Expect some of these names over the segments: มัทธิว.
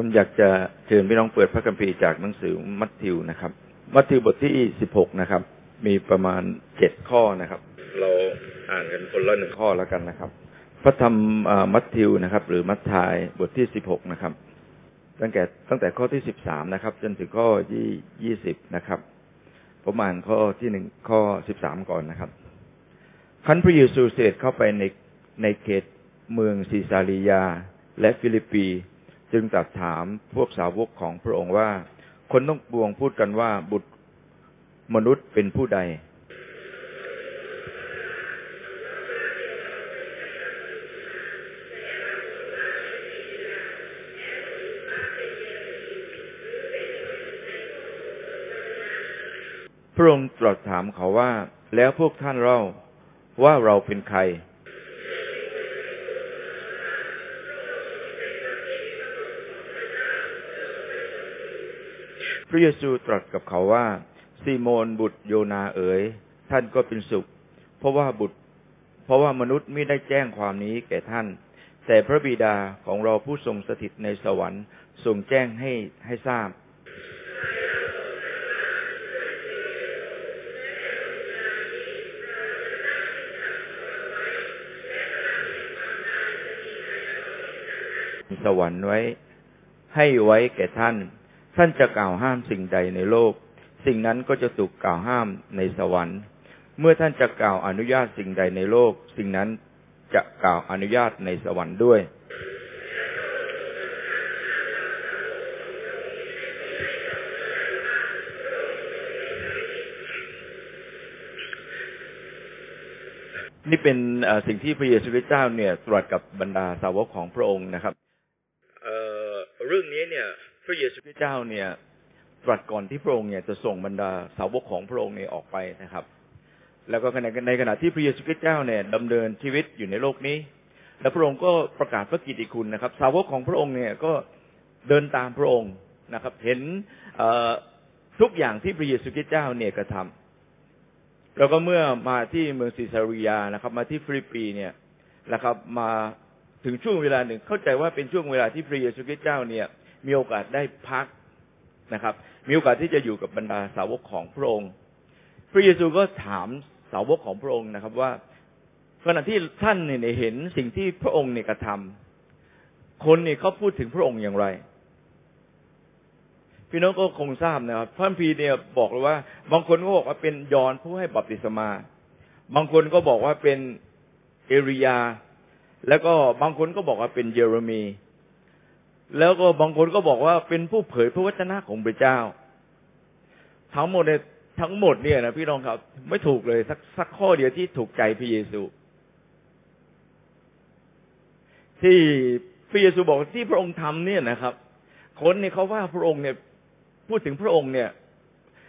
ผมอยากจะเชิญพี่น้องเปิดพระคัมภีร์จากหนังสือมัทธิวนะครับมัทธิวบทที่16นะครับมีประมาณ7ข้อนะครับเราอ่านกันคนละ1ข้อแล้วกันนะครับพระธรรมมัทธิวนะครับหรือมัทธายบทที่16นะครับตั้งแต่ข้อที่13นะครับจนถึงข้อที่20นะครับผมอ่านข้อที่1ข้อ13ก่อนนะครับครั้นพระเยซูเสด็จเข้าไปในเขตเมืองซีซาริยาและฟิลิปปีจึงตรัสถามพวกสาวกของพระองค์ว่าคนทั้งปวงพูดกันว่าบุตรมนุษย์เป็นผู้ใดพระองค์ตรัสถามเขาว่าแล้วพวกท่านเล่าว่าเราเป็นใครพระเยซูตรัสกับเขาว่าซีโมนบุตรโยนาเอ๋ยท่านก็เป็นสุขเพราะว่ามนุษย์ไม่ได้แจ้งความนี้แก่ท่านแต่พระบิดาของเราผู้ทรงสถิตในสวรรค์ทรงแจ้งให้ทราบสวรรค์ไว้ให้ไว้แก่ท่านท่านจะกล่าวห้ามสิ่งใดในโลกสิ่งนั้นก็จะถูกกล่าวห้ามในสวรรค์เมื่อท่านจะกล่าวอนุญาตสิ่งใดในโลกสิ่งนั้นจะกล่าวอนุญาตในสวรรค์ด้วยนี่เป็นสิ่งที่พระเยซูคริสต์เจ้าเนี่ยตรัสกับบรรดาสาวกของพระองค์นะครับเรื่องนี้เนี่ยพระเยซูคริสต์เจ้าเนี่ยตรัสก่อนที่พระองค์เนี่ยจะส่งบรรดาสาวกของพระองค์เนี่ยออกไปนะครับแล้วก็ในขณะที่พระเยซูคริสต์เจ้าเนี่ยดำเนินชีวิตอยู่ในโลกนี้และพระองค์ก็ประกาศพระกิตติคุณนะครับสาวกของพระองค์เนี่ยก็เดินตามพระองค์นะครับเห็นทุกอย่างที่พระเยซูคริสต์เจ้าเนี่ยกระทำแล้วก็เมื่อมาที่เมืองซีซาริยานะครับมาที่ฟิลิปปีเนี่ยนะครับมาถึงช่วงเวลาหนึ่งเข้าใจว่าเป็นช่วงเวลาที่พระเยซูคริสต์เจ้าเนี่ยมีโอกาสได้พักนะครับมีโอกาสที่จะอยู่กับบรรดาสาวกของพระองค์พระเยซูก็ถามสาวกของพระองค์นะครับว่าขณะที่ท่านเนี่ยเห็นสิ่งที่พระองค์เนี่ยกระทำคนเนี่ยเขาพูดถึงพระองค์อย่างไรพี่น้องก็คงทราบนะครับพระคัมภีร์เนี่ยบอกเลยว่าบางคนก็บอกว่าเป็นยอห์นผู้ให้บัพติศมาบางคนก็บอกว่าเป็นเอลียาแล้วก็บางคนก็บอกว่าเป็นเยเรมีย์แล้วก็บางคนก็บอกว่าเป็นผู้เผยพระวจนะของพระเจ้าทั้งหมดเนี่ยนะพี่น้องครับไม่ถูกเลยสักข้อเดียวที่ถูกใจพระเยซูที่พระเยซูบอกที่พระองค์ทำเนี่ยนะครับคนเนี่ยเขาว่าพระองค์เนี่ยพูดถึงพระองค์เนี่ย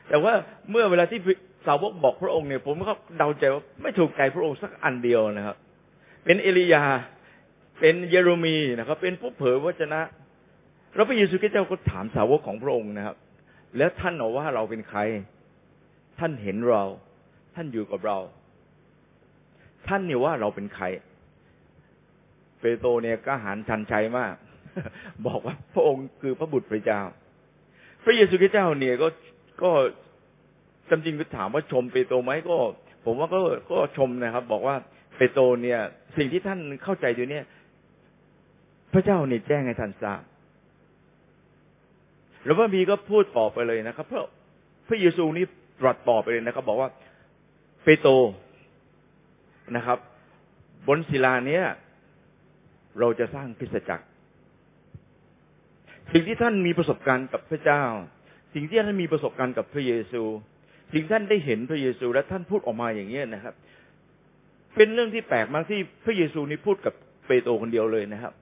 แต่ว่าเมื่อเวลาที่สาวกบอกพระองค์เนี่ยผมก็เดาใจว่าไม่ถูกใจพระองค์สักอันเดียวนะครับเป็นเอลียาเป็นเยเรมีย์นะครับเป็นผู้เผยวจนะแล้วพระเยซูคริสต์เจ้าก็ถามสาวกของพระองค์นะครับแล้วท่านว่าเราเป็นใครท่านเห็นเราท่านอยู่กับเราท่านว่าเราเป็นใครเปโตรเนี่ยกล้าหาญชันชัยมากบอกว่าพระองค์คือพระบุตรพระเจ้าพระเยซูคริสต์เจ้าเนี่ยก็จริงๆก็ถามว่าชมเปโตรไหมก็ผมว่าก็ชมนะครับบอกว่าเปโตรเนี่ยสิ่งที่ท่านเข้าใจอยู่เนี่ยพระเจ้าเนี่ยแจ้งให้ท่านทราบแล้วพระบีก็พูดต่อไปเลยนะครับเพราะพระเยซูนี่ตรัสต่อไปเลยนะครับบอกว่าเปโตรนะครับบนศิลาเนี่ยเราจะสร้างคริสตจักรสิ่งที่ท่านมีประสบการณ์กับพระเจ้าสิ่งที่ท่านมีประสบการณ์กับพระเยซูสิ่งท่านได้เห็นพระเยซูและท่านพูดออกมาอย่างเงี้ยนะครับเป็นเรื่องที่แปลกมากที่พระเยซูนี่พูดกับเปโตรคนเดียวเลยนะครับ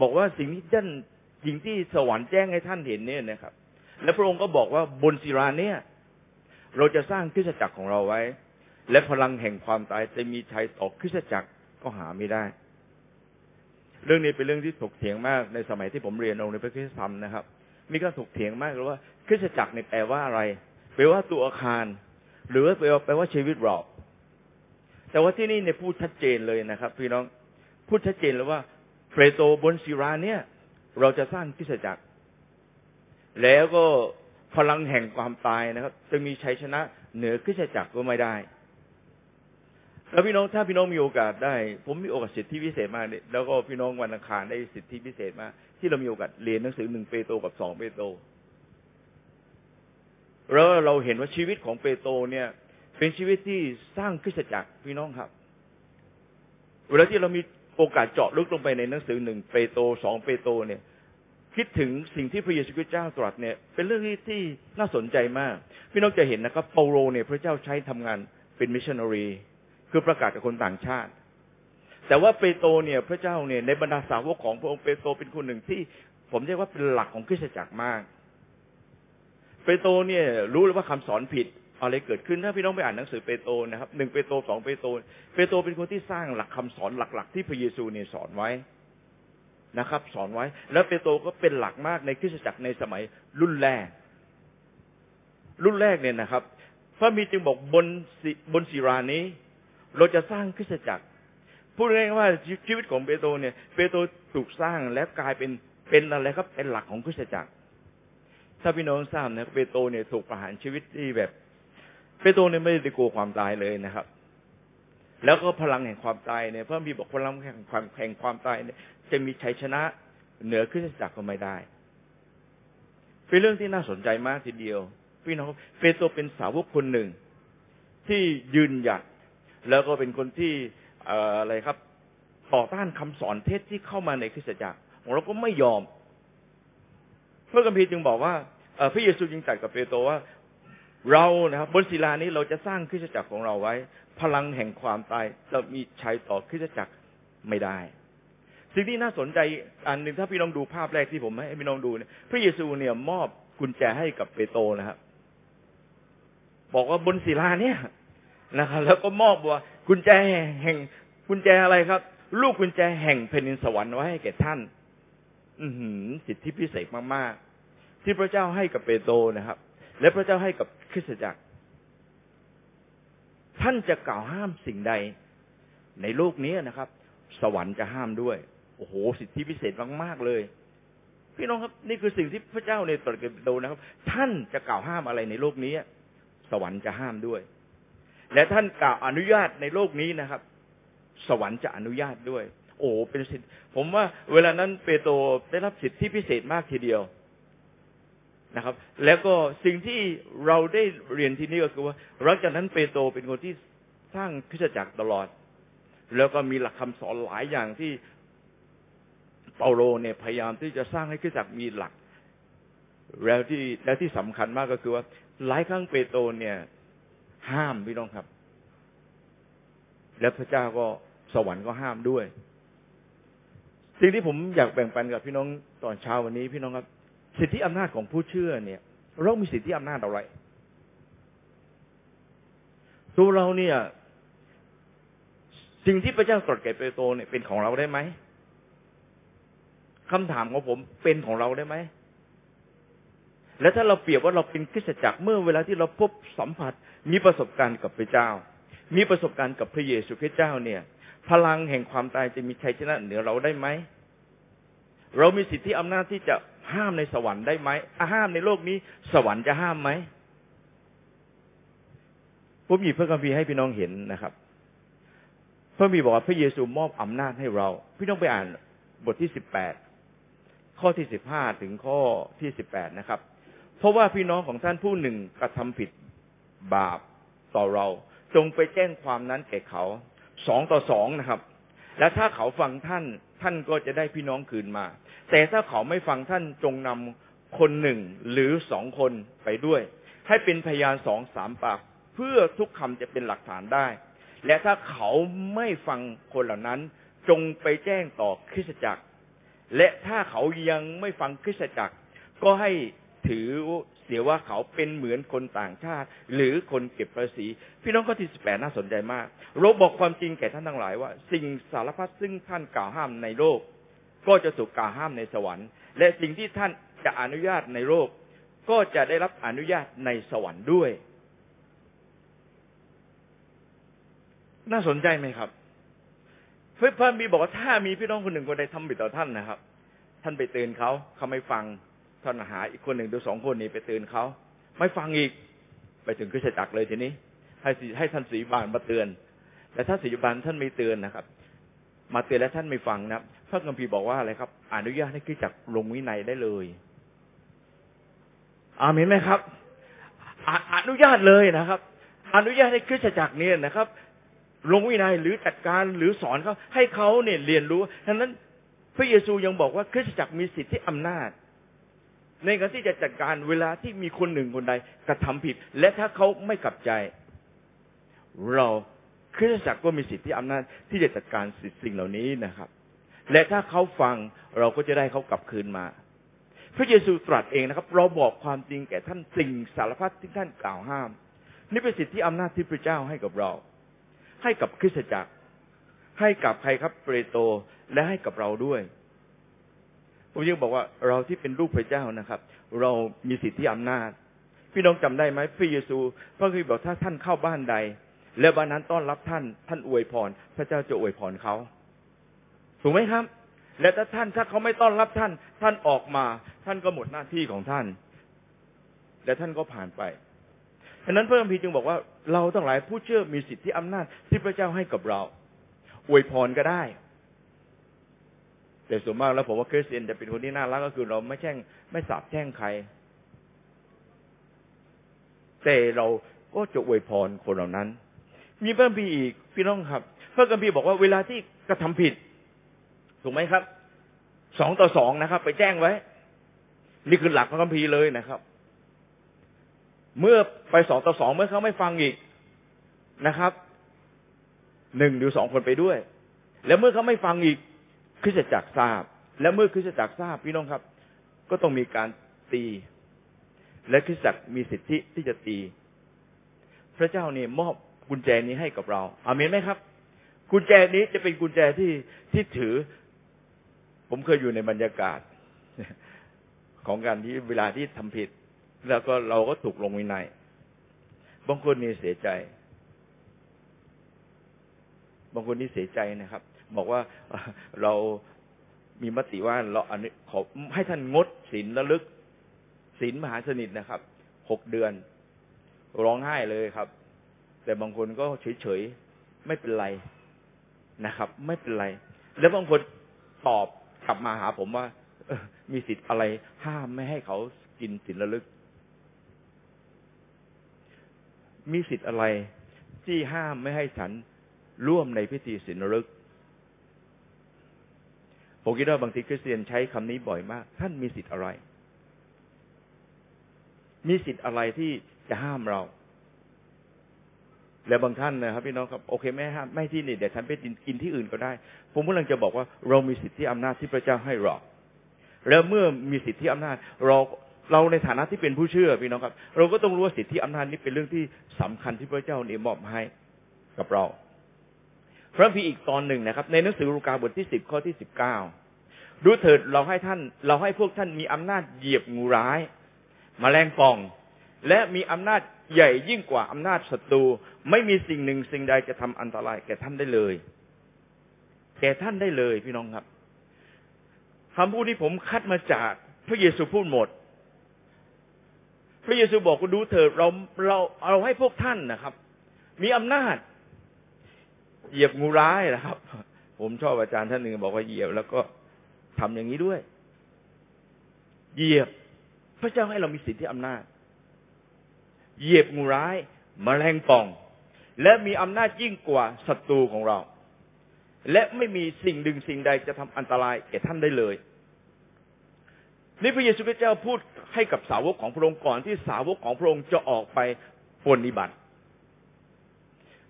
บอกว่าสิ่งที่สวรรค์แจ้งให้ท่านเห็นเนี่ยนะครับและพระองค์ก็บอกว่าบนศิลาเนี่ยเราจะสร้างคริสตจักรของเราไว้และพลังแห่งความตายจะมีชัยต่อคริสตจักรก็หาไม่ได้เรื่องนี้เป็นเรื่องที่ถกเถียงมากในสมัยที่ผมเรียนองค์ในพระคริสตธรรมนะครับมีการถกเถียงมากเลยว่าคริสตจักรเนี่ยแปลว่าอะไรแปลว่าตัวอาคารหรือแปลว่าชีวิตเราแต่ว่าที่นี่เนี่ยพูดชัดเจนเลยนะครับพี่น้องพูดชัดเจนเลยว่าเปโตรบนศิลาเนี่ย เราจะสร้างคริสตจักรแล้วก็พลังแห่งความตายนะครับจะมีชัยชนะเหนือคริสตจักรก็ไม่ได้แล้วพี่น้องถ้าพี่น้องมีโอกาสได้ผมมีโอกาสสิทธิพิเศษมากแล้วก็พี่น้องวันอังคารได้สิทธิพิเศษมากที่เรามีโอกาสเรียนหนังสือ1เปโตรกับ2เปโตรแล้วเราเห็นว่าชีวิตของเปโตรเนี่ยเป็นชีวิตที่สร้างคริสตจักรพี่น้องครับเวลาที่เรามีโอกาสเจาะลึกลงไปในหนังสือ1เปโตร2เปโตรเนี่ยคิดถึงสิ่งที่พระเยซูคริสต์เจ้าตรัสเนี่ยเป็นเรื่องที่น่าสนใจมากพี่น้องจะเห็นนะครับเปาโลเนี่ยพระเจ้าใช้ทำงานเป็นมิชชันนารีคือประกาศกับคนต่างชาติแต่ว่าเปโตรเนี่ยพระเจ้าเนี่ยในบรรดาสาวกของพระองค์เปโตรเป็นคนหนึ่งที่ผมเรียกว่าเป็นหลักของคริสตจักรมากเปโตรเนี่ยรู้เลยว่าคำสอนผิดอะไรเกิดขึ้นถ้าพี่น้องไปอ่านหนังสือเปโตรนะครับ1เปโตร2เปโตรเปโตรเป็นคนที่สร้างหลักคำสอนหลักๆที่พระเยซูเนี่ยสอนไว้นะครับสอนไว้แล้วเปโตรก็เป็นหลักมากในคริสตจักรในสมัยรุ่นแรกเนี่ยนะครับพระมีจึงบอกบนศิลานี้เราจะสร้างคริสตจักรพูดง่ายๆว่าชีวิตของเปโตรเนี่ยเปโตรถูกสร้างและกลายเป็นอะไรครับเป็นหลักของคริสตจักรถ้าพี่น้องทราบนะเปโตรเนี่ยถูกประหารชีวิตที่แบบเปโตรเนี่ยไม่ได้กลัวความตายเลยนะครับแล้วก็พลังแห่งความตายเนี่ยพระบิดาบอกพลังแห่งความตายเนี่ยจะมีชัยชนะเหนือคริสตจักรก็ไม่ได้เป็นเรื่องที่น่าสนใจมากทีเดียวพี่น้องเปโตรเป็นสาวกคนหนึ่งที่ยืนหยัดแล้วก็เป็นคนที่อะไรครับต่อต้านคำสอนเท็จที่เข้ามาในคริสตจักรเราก็ไม่ยอมพระคัมภีร์จึงบอกว่าพระเยซูจึงตรัสกับเปโตรว่าเรานะครับบนศิลานี้เราจะสร้างคริสตจักรของเราไว้พลังแห่งความตายจะมีชัยต่อคริสตจักรไม่ได้สิ่งที่น่าสนใจอันหนึ่งถ้าพี่น้องดูภาพแรกที่ผมให้พี่น้องดูเนี่ยพระเยซูเนี่ยมอบกุญแจให้กับเปโตรนะครับบอกว่าบนศิลาเนี่ยนะครับแล้วก็มอบว่ากุญแจอะไรครับลูกกุญแจแห่งแผ่นดินสวรรค์ไว้ให้แก่ท่านสิทธิพิเศษมากๆที่พระเจ้าให้กับเปโตรนะครับและพระเจ้าให้กับคริสตจักรท่านจะกล่าวห้ามสิ่งใดในโลกนี้นะครับสวรรค์จะห้ามด้วยโอ้โหสิทธิพิเศษมากๆเลยพี่น้องครับนี่คือสิ่งที่พระเจ้าในตรัสกับเปโตรนะครับท่านจะกล่าวห้ามอะไรในโลกนี้สวรรค์จะห้ามด้วยและท่านกล่าวอนุญาตในโลกนี้นะครับสวรรค์จะอนุญาตด้วยโอ้เป็นสิทธิผมว่าเวลานั้นเปโตรได้รับสิทธิพิเศษมากทีเดียวนะครับแล้วก็สิ่งที่เราได้เรียนที่นี่ก็คือว่าหลังจากนั้นเปโตรเป็นคนที่สร้างคริสตจักรตลอดแล้วก็มีหลักคำสอนหลายอย่างที่เปาโลเนี่ยพยายามที่จะสร้างให้คริสตจักรมีหลักแล้วที่สำคัญมากก็คือว่าหลายครั้งเปโตรเนี่ยห้ามพี่น้องครับและพระเจ้าก็สวรรค์ก็ห้ามด้วยสิ่งที่ผมอยากแบ่งปันกับพี่น้องตอนเช้าวันนี้พี่น้องครับสิทธิอำนาจของผู้เชื่อเนี่ยเรามีสิทธิอำนาจอะไรตัวเราเนี่ยสิ่งที่พระเจ้าตรัสแก่เปโตรเนี่ยเป็นของเราได้ไหมคำถามของผมเป็นของเราได้ไหมและถ้าเราเปรียบว่าเราเป็นคริสตจักรเมื่อเวลาที่เราพบสัมผัสมีประสบการณ์กับพระเจ้ามีประสบการณ์กับพระเยซูคริสต์เจ้าเนี่ยพลังแห่งความตายจะมีชัยชนะเหนือเราได้ไหมเรามีสิทธิอำนาจที่จะห้ามในสวรรค์ได้ไหมห้ามในโลกนี้สวรรค์จะห้ามไหมผมหยิบพระคัมภีร์ให้พี่น้องเห็นนะครับพระคัมภีร์บอกว่าพระเยซูมอบอำนาจให้เราพี่น้องไปอ่านบทที่18ข้อที่15ถึงข้อที่18นะครับเพราะว่าพี่น้องของท่านผู้หนึ่งกระทำผิดบาปต่อเราจงไปแจ้งความนั้นแก่เขา2-2นะครับและถ้าเขาฟังท่านท่านก็จะได้พี่น้องคืนมาแต่ถ้าเขาไม่ฟังท่านจงนำคนหนึ่งหรือ2คนไปด้วยให้เป็นพยาน2-3ปากเพื่อทุกคำจะเป็นหลักฐานได้และถ้าเขาไม่ฟังคนเหล่านั้นจงไปแจ้งต่อคริสตจักรและถ้าเขายังไม่ฟังคริสตจักรก็ให้ถือเสียว่าเขาเป็นเหมือนคนต่างชาติหรือคนเก็บภาษีพี่น้องข้อที่18น่าสนใจมากเราบอกความจริงแก่ท่านทั้งหลายว่าสิ่งสารพัดซึ่งท่านกล่าวห้ามในโลกก็จะถูกกล่าวห้ามในสวรรค์และสิ่งที่ท่านจะอนุญาตในโลกก็จะได้รับอนุญาตในสวรรค์ด้วยน่าสนใจไหมครับพระบิดาบอกว่าถ้ามีพี่น้องคนหนึ่งคนใดทำผิดต่อท่านนะครับ ท่านไปเตือนเขาเขาไม่ฟังท่านหาอีกคนหนึ่งหรือสองคนนี้ไปเตือนเขาไม่ฟังอีกไปถึงคริสตจักรเลยทีนี้ให้ท่านศรีบาลมาเตือนแต่ถ้าศรีบาลท่านไม่เตือนนะครับมาเตือนแล้วท่านไม่ฟังนะพระคัมภีร์บอกว่าอะไรครับอนุญาตให้คริสตจักรลงวินัยได้เลยอาเมนไหมครับอนุญาตเลยนะครับอนุญาตให้คริสตจักรเนี่ยนะครับลงวินัยหรือจัดการหรือสอนเขาให้เขาเนี่ยเรียนรู้ฉะนั้นพระเยซูยังบอกว่าคริสตจักรมีสิทธิอำนาจในการที่จะจัดการเวลาที่มีคนหนึ่งคนใดกระทำผิดและถ้าเขาไม่กลับใจเราคริสตจักรก็มีสิทธิอำนาจที่จะจัดการสิ่งเหล่านี้นะครับและถ้าเขาฟังเราก็จะได้เขากลับคืนมาพระเยซูตรัสเองนะครับเราบอกความจริงแก่ท่านสิ่งสารพัดที่ท่านกล่าวห้ามนี่เป็นสิทธิอำนาจที่พระเจ้าให้กับเราให้กับคริสตจักรให้กับใครครับเปโตรและให้กับเราด้วยผมยังบอกว่าเราที่เป็นลูกพระเจ้านะครับเรามีสิทธิอำนาจพี่น้องจำได้ไหมพระเยซูพระคริสต์บอกถ้าท่านเข้าบ้านใดและบ้านนั้นต้อนรับท่านท่านอวยพรพระเจ้าจะอวยพรเขาถูกไหมครับและถ้าเขาไม่ต้อนรับท่านท่านออกมาท่านก็หมดหน้าที่ของท่านและท่านก็ผ่านไปฉะนั้นพระคัมภีร์จึงบอกว่าเราทั้งหลายผู้เชื่อมีสิทธิอำนาจที่พระเจ้าให้กับเราอวยพรก็ได้แต่ส่วนมากแล้วผมว่าคริสเตียนจะเป็นคนที่น่ารักก็คือเราไม่สาปแช่งใครแต่เราก็จะอวยพรคนเหล่านั้นมีพระคัมภีร์อีกพี่น้องครับพระคัมภีร์บอกว่าเวลาที่กระทำผิดถูกไหมครับ2 ต่อ 2นะครับไปแจ้งไว้นี่คือหลักพระคัมภีร์เลยนะครับเมื่อไป2 ต่อ 2เมื่อเขาไม่ฟังอีกนะครับ1 หรือ 2คนไปด้วยแล้วเมื่อเขาไม่ฟังอีกคริสตจักรทราบและเมื่อคริสตจักรทราบพี่น้องครับก็ต้องมีการตีและคริสตจักรมีสิทธิที่จะตีพระเจ้านี่มอบกุญแจนี้ให้กับเราอาเมนไหมครับกุญแจนี้จะเป็นกุญแจที่ถือผมเคยอยู่ในบรรยากาศของการที่เวลาที่ทำผิดแล้วก็เราก็ถูกลงวินัยบางคนนี่เสียใจบางคนนี่เสียใจนะครับบอกว่าเรามีมติว่าเราขอให้ท่านงดศีลระลึกศีลมหาสนิทนะครับ6 เดือนร้องไห้เลยครับแต่บางคนก็เฉยๆไม่เป็นไรนะครับไม่เป็นไรแล้วบางคนตอบกลับมาหาผมว่ามีสิทธิ์อะไรห้ามไม่ให้เขากินศีลระลึกมีสิทธิ์อะไรที่ห้ามไม่ให้ฉันร่วมในพิธีศีลระลึกผมคิดว่าบางทีคริสเตียนใช้คำนี้บ่อยมากท่านมีสิทธิ์อะไรมีสิทธิ์อะไรที่จะห้ามเราและบางท่านนะครับพี่น้องครับโอเคไม่ห้ามไม่ที่นี่เดี๋ยวท่านไปกินที่อื่นก็ได้ผมกำลังจะบอกว่าเรามีสิทธิอำนาจที่พระเจ้าให้เราแล้วเมื่อมีสิทธิอำนาจเราในฐานะที่เป็นผู้เชื่อพี่น้องครับเราก็ต้องรู้ว่าสิทธิอำนาจนี้เป็นเรื่องที่สำคัญที่พระเจ้าเนี่ยมอบให้กับเราพระพีอีกตอนหนึ่งนะครับในหนังสือลูกาบทที่10 ข้อที่ 19ดูเถิดเราให้พวกท่านมีอำนาจเหยียบงูร้ายแมลงป่องและมีอำนาจใหญ่ยิ่งกว่าอำนาจศัตรูไม่มีสิ่งหนึ่งสิ่งใดจะทำอันตรายแก่ท่านได้เลยพี่น้องครับคำพูดที่ผมคัดมาจากพระเยซูพูดหมดพระเยซูบอกว่าดูเถิดเราให้พวกท่านนะครับมีอำนาจเหยียบงูร้ายนะครับผมชอบอาจารย์ท่านหนึ่งบอกว่าเหยียบแล้วก็ทำอย่างนี้ด้วยเหยียบพระเจ้าให้เรามีสิทธิอำนาจเหยียบงูร้ายแมลงป่องและมีอำนาจยิ่งกว่าศัตรูของเราและไม่มีสิ่งหนึ่งสิ่งใดจะทำอันตรายแก่ท่านได้เลยนี่พระเยซูคริสต์เจ้าพูดให้กับสาวกของพระองค์ก่อนที่สาวกของพระองค์จะออกไปปฏิบัติ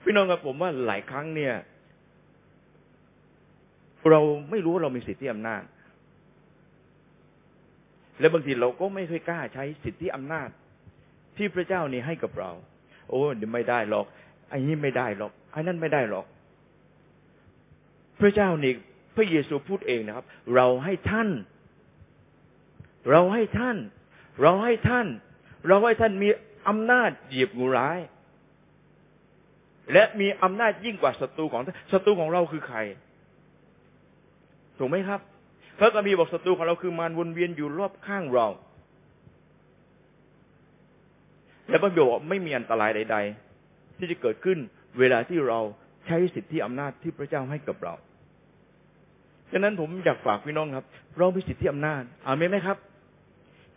พี่น้องครับผมว่าหลายครั้งเนี่ยเราไม่รู้ว่าเรามีสิทธิอำนาจและบางทีเราก็ไม่เคยกล้าใช้สิทธิอำนาจที่พระเจ้านี่ให้กับเราโอ้เดี๋ยวไม่ได้หรอกไอ้นี่ไม่ได้หรอกไอ้นั่นไม่ได้หรอกพระเจ้านี่พระเยซูพูดเองนะครับเราให้ท่านมีอำนาจเหยียบงูร้ายและมีอำนาจยิ่งกว่าศัตรูของเราคือใครถูกไหมครับ พระคัมภีร์บอกศัตรูของเราคือมารวนเวียนอยู่รอบข้างเราและพระคัมภีร์บอกไม่มีอันตรายใดๆที่จะเกิดขึ้นเวลาที่เราใช้สิทธิอำนาจที่พระเจ้าให้กับเราฉะนั้นผมอยากฝากพี่น้องครับเรามีสิทธิอำนาจอาเมนไหมครับ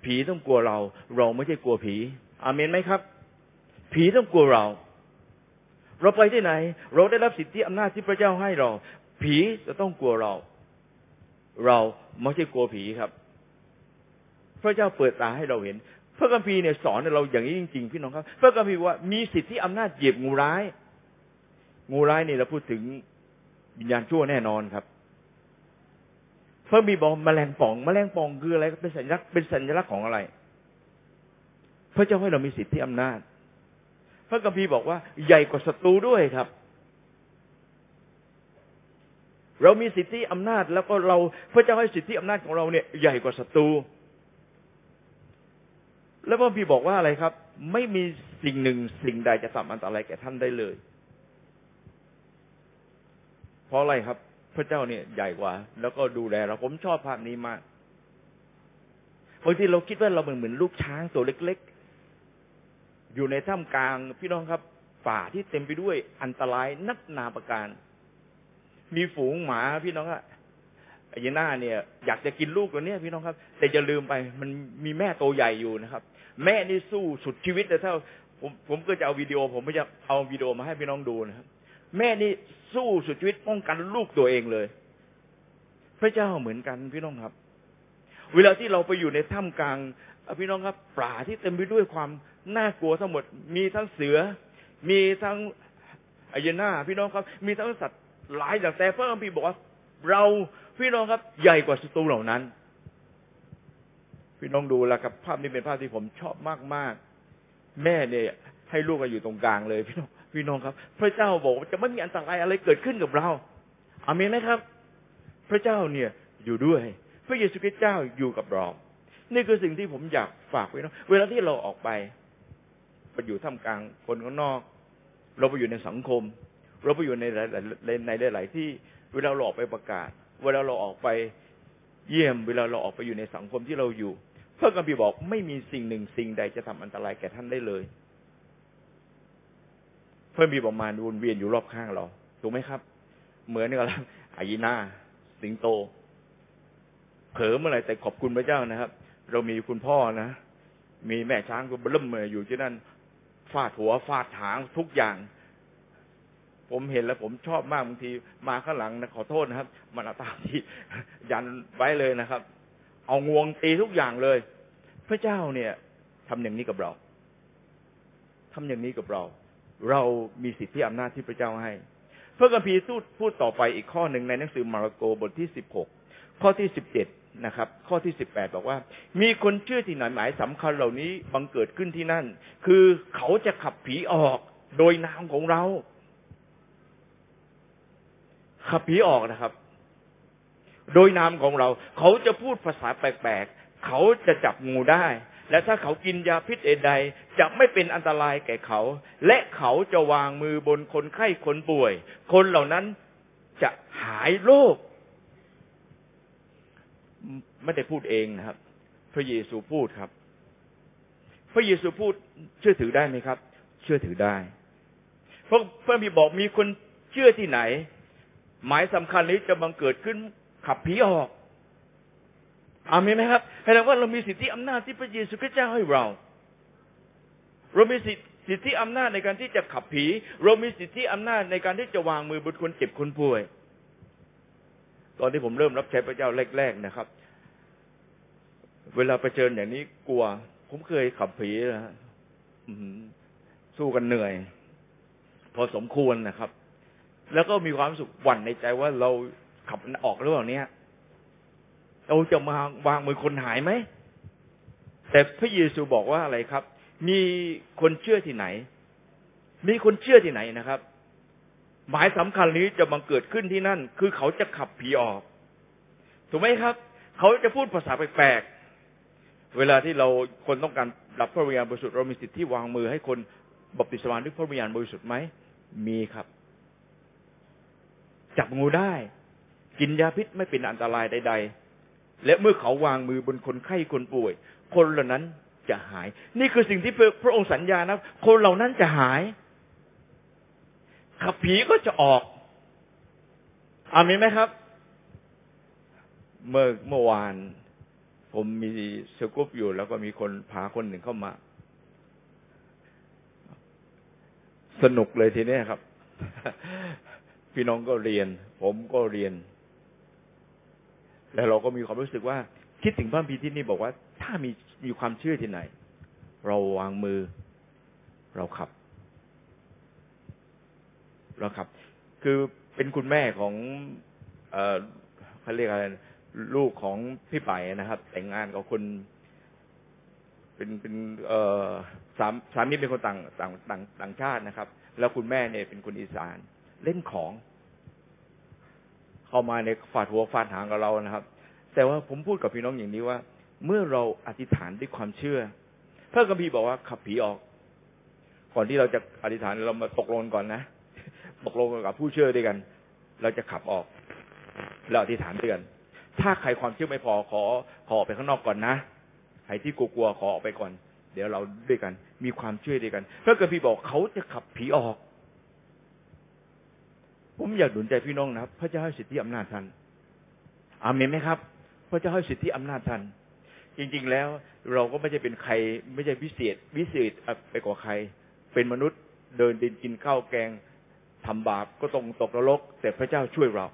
ผีต้องกลัวเราเราไม่ใช่กลัวผีอาเมนไหมครับผีต้องกลัวเราเราไปที่ไหนเราได้รับสิทธิอำนาจที่พระเจ้าให้เราผีจะต้องกลัวเราเราไม่ใช่กลัวผีครับพระเจ้าเปิดตาให้เราเห็นพระคัมภีร์เนี่ยสอนเราอย่างนี้จริงๆพี่น้องครับพระคัมภีร์ว่ามีสิทธิอำนาจเหยียบงูร้ายงูร้ายนี่เราพูดถึงวิญญาณชั่วแน่นอนครับพระคัมภีร์บอกแมลงป่องแมลงป่องคืออะไรเป็นสัญลักษณ์ของอะไรพระเจ้าให้เรามีสิทธิอำนาจพระคัมภีร์บอกว่าใหญ่กว่าศัตรูด้วยครับเรามีสิทธิอำนาจแล้วก็เราพระเจ้าให้สิทธิอำนาจของเราเนี่ยใหญ่กว่าศัตรูแล้วพระคัมภีร์บอกว่าอะไรครับไม่มีสิ่งหนึ่งสิ่งใดจะทำอันตรายแก่ท่านได้เลยเพราะอะไรครับพระเจ้าเนี่ยใหญ่กว่าแล้วก็ดูแลเราผมชอบภาพนี้มากบางทีเราคิดว่าเราเหมือนลูกช้างตัวเล็กๆอยู่ในท่ามกลางพี่น้องครับป่าที่เต็มไปด้วยอันตรายนับนาประการมีฝูงหมาพี่น้องอะไอ้ยีน่าเนี่ยอยากจะกินลูกตัวเนี้ยพี่น้องครับแต่อย่าลืมไปมันมีแม่โตใหญ่อยู่นะครับแม่นี่สู้สุดชีวิตเลยถ้าผมก็จะเอาวิดีโอผมจะเอาวิดีโอมาให้พี่น้องดูนะครับแม่นี่สู้สุดชีวิตป้องกันลูกตัวเองเลยพระเจ้าเหมือนกันพี่น้องครับเวลาที่เราไปอยู่ในถ้ำกลางพี่น้องครับป่าที่เต็มไปด้วยความน่ากลัวทั้งหมดมีทั้งเสือมีทั้งไอยีน่าพี่น้องครับมีทั้งสัตว์หลายอย่างแต่พระคัมภีร์บอกว่าเราพี่น้องครับใหญ่กว่าศัตรูเหล่านั้นพี่น้องดูแล้วครับภาพนี้เป็นภาพที่ผมชอบมากๆแม่เนี่ยให้ลูกมาอยู่ตรงกลางเลยพี่น้องครับพระเจ้าบอกว่าจะไม่มีอันตรายอะไรเกิดขึ้นกับเราอาเมนไหมครับพระเจ้าเนี่ยอยู่ด้วยพระเยซูคริสต์เจ้าอยู่กับเรานี่คือสิ่งที่ผมอยากฝากไว้นะเวลาที่เราออกไปอยู่ท่ามกลางคนข้างนอกเราไปอยู่ในสังคมเราไปอยู่ในหลายๆที่เวลาเราออกไปประกาศเวลาเราออกไปเยี่ยมเวลาเราออกไปอยู่ในสังคมที่เราอยู่พระคัมภีร์บอกไม่มีสิ่งหนึ่งสิ่งใดจะทำอันตรายแก่ท่านได้เลยพระคัมภีร์บอกมารวนเวียนอยู่รอบข้างเราถูกไหมครับเหมือนกับไอยีน่าสิงโตเผลอเมื่อไหร่แต่ขอบคุณพระเจ้านะครับเรามีคุณพ่อนะมีแม่ช้างก็เริ่มอยู่ที่นั่นฟาดหัวฟาดหางทุกอย่างผมเห็นแล้วผมชอบมากบางทีมาข้างหลังนะขอโทษนะครับมันเอาตาที่ยันไว้เลยนะครับเอางวงตีทุกอย่างเลยพระเจ้าเนี่ยทำอย่างนี้กับเราทำอย่างนี้กับเราเรามีสิทธิอำนาจที่พระเจ้าให้พระคัมภีร์พูดต่อไปอีกข้อหนึ่งในหนังสือมาระโกบทที่16ข้อที่17นะครับข้อที่18บอกว่ามีคนเชื่อที่หมายสำคัญเหล่านี้บังเกิดขึ้นที่นั่นคือเขาจะขับผีออกโดยนามของเราขับผีออกนะครับโดยนามของเราเขาจะพูดภาษาแปลกๆเขาจะจับงูได้และถ้าเขากินยาพิษใดๆจะไม่เป็นอันตรายแก่เขาและเขาจะวางมือบนคนไข้คนป่วยคนเหล่านั้นจะหายโรคไม่ได้พูดเองนะครับพระเยซูพูดครับพระเยซูพูดเชื่อถือได้ไหมครับเชื่อถือได้เพราะพระคัมภีร์บอกมีคนเชื่อที่ไหนหมายสำคัญนี้จะบังเกิดขึ้นขับผีออกอาเมนไหมครับแสดงว่าเรามีสิทธิอำนาจที่พระเยซูคริสต์เจ้าให้เราเรามีสิทธิอำนาจในการที่จะขับผีเรามีสิทธิอำนาจในการที่จะวางมือบนคนเจ็บคนป่วยตอนที่ผมเริ่มรับใช้พระเจ้าแรกๆนะครับเวลาเผชิญอย่างนี้กลัวผมเคยขับผีนะฮะสู้กันเหนื่อยพอสมควรนะครับแล้วก็มีความรู้สึกหวั่นในใจว่าเราขับออกหรือเปล่าเนี่ยเราจะมาวางมือคนหายไหมแต่พระเยซูบอกว่าอะไรครับมีคนเชื่อที่ไหนมีคนเชื่อที่ไหนนะครับหมายสำคัญนี้จะบังเกิดขึ้นที่นั่นคือเขาจะขับผีออกถูกไหมครับเขาจะพูดภาษาแปลกๆเวลาที่เราคนต้องการรับพระวิญญาณบริสุทธิ์เรามีสิทธิ์ที่วางมือให้คนบัพติศมาด้วยพระวิญญาณบริสุทธิ์ไหมมีครับจับงูได้กินยาพิษไม่เป็นอันตรายใด และเมื่อเขาวางมือบนคนไข้คนป่วยคนเหล่านั้นจะหายนี่คือสิ่งที่พระองค์สัญญานะคนเหล่านั้นจะหายขับผีก็จะออกอามีไหมครับเมื่อวานผมมีสกุ๊ปอยู่แล้วก็มีคนพาคนหนึ่งเข้ามาสนุกเลยทีนี้ครับพี่น้องก็เรียนผมก็เรียนแล้วเราก็มีความรู้สึกว่าคิดถึงพระคัมภีร์ที่นี่บอกว่าถ้ามีความเชื่อที่ไหนเราวางมือเราขับคือเป็นคุณแม่ของเขาเรียกอะไรลูกของพี่ป๋ายนะครับแต่งงานกับคนเป็นสามีเป็นคนต่างชาตินะครับแล้วคุณแม่เนี่ยเป็นคนอีสานเล่นของเข้ามาในฝาดหัวฝาดหางกับเรานะครับแต่ว่าผมพูดกับพี่น้องอย่างนี้ว่าเมื่อเราอธิษฐานด้วยความเชื่อพระคัมภีร์บอกว่าขับผีออกก่อนที่เราจะอธิษฐานเรามาตกลงก่อนนะตกลงกับผู้เชื่อด้วยกันเราจะขับออกแล้วอธิษฐานด้วยกันถ้าใครความเชื่อไม่พอขอออกไปข้างนอกก่อนนะใครที่กลัวขอออกไปก่อนเดี๋ยวเราด้วยกันมีความเชื่อด้วยกันพระคัมภีร์บอกเขาจะขับผีออกผมอยากหนุนใจพี่น้องนะครับพระเจ้าให้สิทธิอำนาจท่านอาเมนไหมครับพระเจ้าให้สิทธิอำนาจท่านจริงๆแล้วเราก็ไม่ใช่เป็นใครไม่ใช่วิเศษไปกว่าใครเป็นมนุษย์เดินดินกินข้าวแกงทำบาปก็ต้องตกนรกแต่พระเจ้าช่วยเรา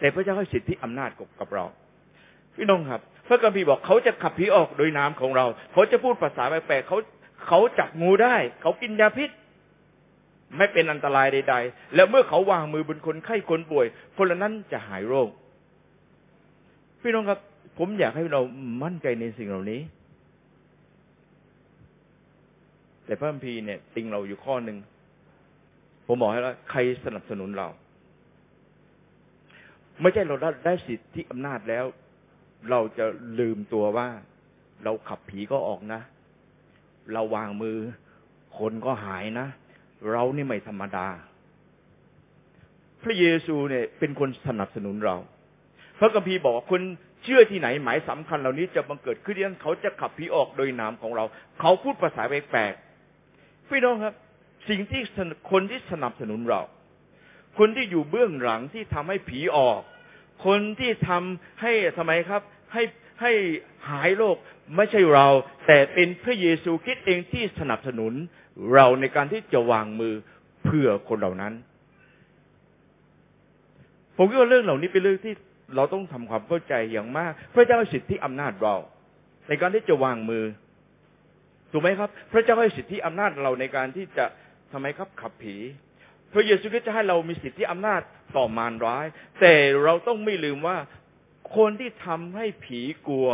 แต่พระเจ้าให้สิทธิอำนาจกับเราพี่น้องครับพระคัมภีร์บอกเขาจะขับผีออกโดยน้ำของเราเขาจะพูดภาษาแปลกๆเขาจับงูได้เขากินยาพิษไม่เป็นอันตรายใดๆแล้วเมื่อเขาวางมือบนคนไข้คนป่วยคนเหล่านั้นจะหายโรคพี่น้องครับผมอยากให้เรามั่นใจในสิ่งเหล่านี้แต่พระคัมภีร์เนี่ยติงเราอยู่ข้อหนึ่งผมบอกให้แล้วใครสนับสนุนเราไม่ใช่เราได้สิทธิอำนาจแล้วเราจะลืมตัวว่าเราขับผีก็ออกนะเราวางมือคนก็หายนะเรานี่ไม่ธรรมดาพระเยซูเนี่ยเป็นคนสนับสนุนเราพระคัมภีร์บอกคนเชื่อที่ไหนหมายสำคัญเหล่านี้จะบังเกิดขึ้นนั้นเขาจะขับผีออกโดยนามของเราเขาพูดภาษาแปลกๆพี่น้องครับสิ่งที่คนที่สนับสนุนเราคนที่อยู่เบื้องหลังที่ทำให้ผีออกคนที่ทำให้ทำไมครับให้หายโรคไม่ใช่เราแต่เป็นพระเยซูคริสต์เองที่สนับสนุนเราในการที่จะวางมือเพื่อคนเหล่านั้นผมคิดว่าเรื่องเหล่านี้เป็นเรื่องที่เราต้องทำความเข้าใจอย่างมากพระเจ้าให้สิทธิอำนาจเราในการที่จะวางมือถูกไหมครับพระเจ้าให้สิทธิอำนาจเราในการที่จะทำไมครับขับผีพระเยซูคริสต์จะให้เรามีสิทธิอำนาจต่อมารร้ายแต่เราต้องไม่ลืมว่าคนที่ทำให้ผีกลัว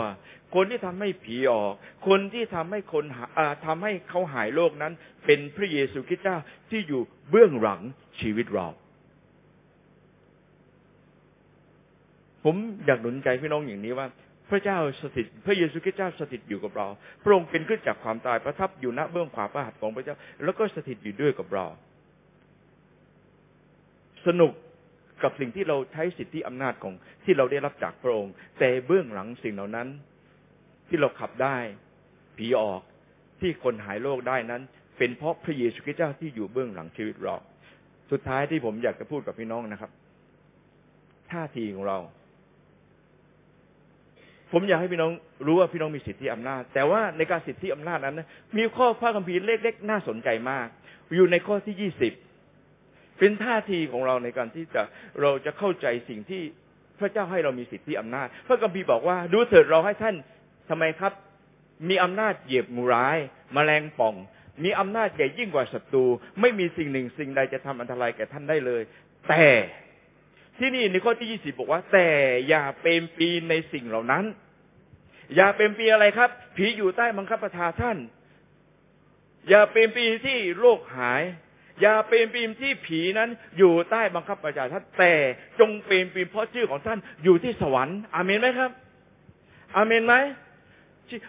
คนที่ทำให้ผีออกคนที่ทำให้คนทำให้เขาหายโรคนั้นเป็นพระเยซูคริสต์เจ้าที่อยู่เบื้องหลังชีวิตเราผมอยากหนุนใจพี่น้องอย่างนี้ว่าพระเจ้าสถิตพระเยซูคริสต์เจ้าสถิตอยู่กับเราพระองค์เป็นขึ้นจากความตายประทับอยู่ณเบื้องขวาพระหัตถ์ของพระเจ้าแล้วก็สถิตอยู่ด้วยกับเราสนุกกับสิ่งที่เราใช้สิทธิอำนาจของที่เราได้รับจากพระองค์แต่เบื้องหลังสิ่งเหล่านั้นที่เราขับได้ผีออกที่คนหายโรคได้นั้นเป็นเพราะพระเยซูคริสต์เจ้าที่อยู่เบื้องหลังชีวิตเราสุดท้ายที่ผมอยากจะพูดกับพี่น้องนะครับท่าทีของเราผมอยากให้พี่น้องรู้ว่าพี่น้องมีสิทธิอำนาจแต่ว่าในการสิทธิอำนาจนั้นมีข้อพระคัมภีร์เล็กๆน่าสนใจมากอยู่ในข้อที่20เป็นท่าทีของเราในการที่จะเราจะเข้าใจสิ่งที่พระเจ้าให้เรามีสิทธิอำนาจพระคัมภีร์บอกว่าดูเถิดเราให้ท่านทำไมครับมีอำนาจเหยียบงูร้ายแมลงป่องมีอำนาจใหญ่ยิ่งกว่าศัตรูไม่มีสิ่งหนึ่งสิ่งใดจะทำอันตรายแก่ท่านได้เลยแต่ที่นี่ในข้อที่20บอกว่าแต่อย่าเป็นปีในสิ่งเหล่านั้นอย่าเป็นปีอะไรครับผีอยู่ใต้บังคับบัญชาท่านอย่าเป็นปีที่โรคหายอย่าเป็นปีมที่ผีนั้นอยู่ใต้บังคับบัญชาท่านแต่จงเป็นปีมเพราะชื่อของท่านอยู่ที่สวรรค์อาเมนไหมครับอาเมนไหม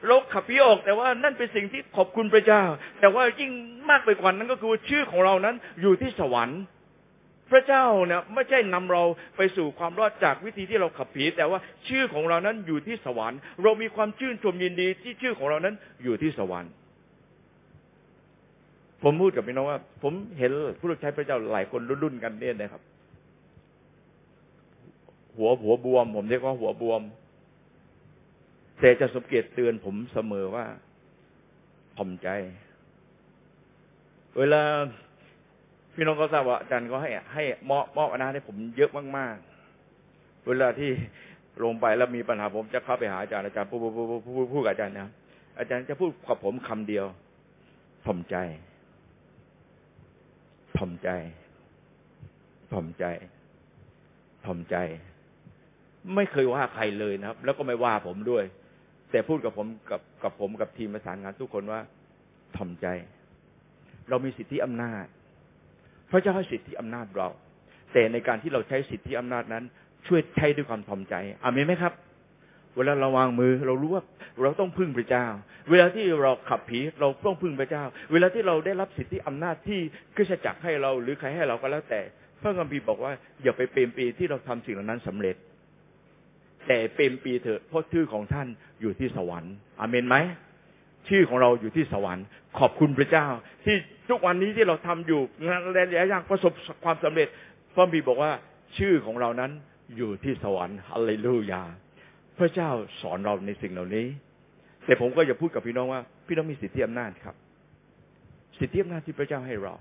โรคขับผีออกแต่ว่านั่นเป็นสิ่งที่ขอบคุณพระเจ้าแต่ว่ายิ่งมากไปกว่านั้นก็คือชื่อของเรานั้นอยู่ที่สวรรค์ พระเจ้าเนี่ยไม่ใช่นำเราไปสู่ความรอดจากวิธีที่เราขับผีแต่ว่าชื่อของเรานั้นอยู่ที่สวรรค์เรามีความชื่นชมยินดีที่ชื่อของเรานั้นอยู่ที่สวรรค์ผมพูดกับพี่น้องว่าผมเห็นผู้รับใช้พระเจ้าหลายคนรุ่นๆกันเนี่ยนะครับหัวบวมผมเรียกว่าหัวบวมแต่จะสังเกตเตือนผมเสมอว่าผ่อมใจเวลาพี่น้องเขาทราบว่าอาจารย์ก็ให้มอบอนาให้ผมเยอะมากๆเวลาที่ลงไปแล้วมีปัญหาผมจะเข้าไปหาอาจารย์พูดกับอาจารย์นะอาจารย์จะพูดกับผมคำเดียวผ่อมใจไม่เคยว่าใครเลยนะครับแล้วก็ไม่ว่าผมด้วยแต่พูดกับผมกับทีมประสานงานทุกคนว่าผ่อมใจเรามีสิทธิอำนาจพระเจ้าให้สิทธิอำนาจเราแต่ในการที่เราใช้สิทธิอำนาจนั้นช่วยใช้ด้วยความถ่อมใจอาเมนไหมครับเวลาเราวางมือเรารู้ว่าเราต้องพึ่งพระเจ้าเวลาที่เราขับผีเราต้องพึ่งพระเจ้าเวลาที่เราได้รับสิทธิอำนาจที่คริสตจักรให้เราหรือใครให้เราก็แล้วแต่พระคัมภีร์บอกว่าอย่าไปเปรมปรีที่เราทำสิ่งเหล่านั้นสำเร็จแต่เปรมปรีเถอะเพราะชื่อของท่านอยู่ที่สวรรค์อาเมนไหมชื่อของเราอยู่ที่สวรรค์ขอบคุณพระเจ้าที่ทุกวันนี้ที่เราทำอยู่งานหลายๆอย่างประสบความสำเร็จพระคัมภีร์บอกว่าชื่อของเรานั้นอยู่ที่สวรรค์ฮาเลลูยาพระเจ้าสอนเราในสิ่งเหล่านี้แต่ผมก็อย่าพูดกับพี่น้องว่าพี่น้องมีสิทธิอำนาจครับสิทธิอำนาจที่พระเจ้าให้เรา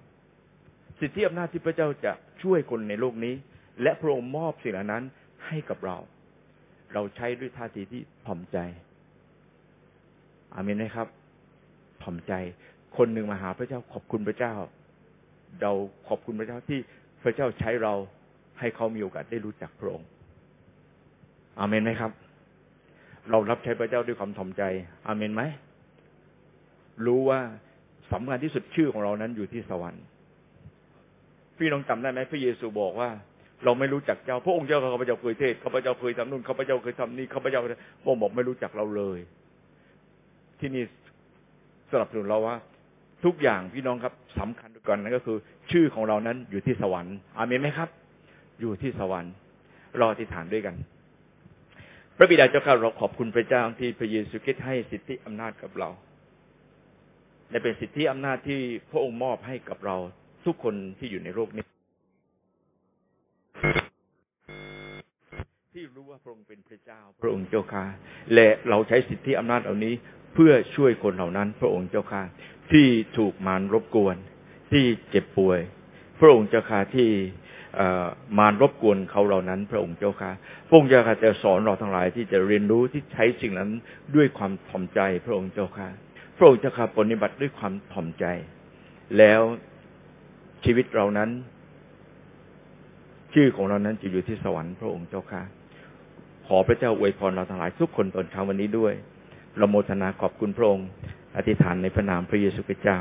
สิทธิอำนาจที่พระเจ้าจะช่วยคนในโลกนี้และพระองค์มอบสิ่งเหล่านั้นให้กับเราเราใช้ด้วยท่าทีที่ผ่อมใจอาเมนไหมครับผ่อมใจคนหนึ่งมาหาพระเจ้าขอบคุณพระเจ้าเราขอบคุณพระเจ้าที่พระเจ้าใช้เราให้เขามีโอกาสได้รู้จักพระองค์อาเมนไหมครับเรารับใช้พระเจ้าด้วยความถ่อมใจอาเมนไหมรู้ว่าสำคัญที่สุดชื่อของเรานั้นอยู่ที่สวรรค์พี่น้องจำได้ไหมพระเยซูบอกว่าเราไม่รู้จักเจ้าพระองค์เจ้าข้าพเจ้าเคยเทศข้าพเจ้าเคยทำนู่นข้าพเจ้าเคยทำนี่ข้าพเจ้าพระองค์บอกไม่รู้จักเราเลยที่นี่สนับสนุนเราว่าทุกอย่างพี่น้องครับสำคัญกันนั่นก็คือชื่อของเรานั้นอยู่ที่สวรรค์อาเมนไหมครับอยู่ที่สวรรค์รออธิษฐานด้วยกันพระบิดาเจ้าข้าเราขอบคุณพระเจ้าที่พระเยซูคริสต์ให้สิทธิอำนาจกับเราและเป็นสิทธิอำนาจที่พระองค์มอบให้กับเราทุกคนที่อยู่ในโลกนี้ที่รู้ว่าพระองค์เป็นพระเจ้าพระองค์เจ้าข้าและเราใช้สิทธิอำนาจเหล่านี้เพื่อช่วยคนเหล่านั้นพระองค์เจ้าข้าที่ถูกมารรบกวนที่เจ็บป่วยพระองค์เจ้าข้าที่มารรบกวนเขาเหล่านั้นพระองค์เจ้าค่ะพระองค์เจ้าค่ะจะสอนเราทั้งหลายที่จะเรียนรู้ที่ใช้สิ่งนั้นด้วยความถ่อมใจพระองค์เจ้าค่ะพระองค์เจ้าค่ะปฏิบัติด้วยความถ่อมใจแล้วชีวิตเรานั้นชื่อของเรานั้นจะอยู่ที่สวรรค์พระองค์เจ้าค่ะขอพระเจ้าอวยพรเราทั้งหลายทุกคนตอนเช้าวันนี้ด้วยเราโมทนาขอบคุณพระองค์อธิษฐานในพระนามพระเยซูคริสต์เจ้า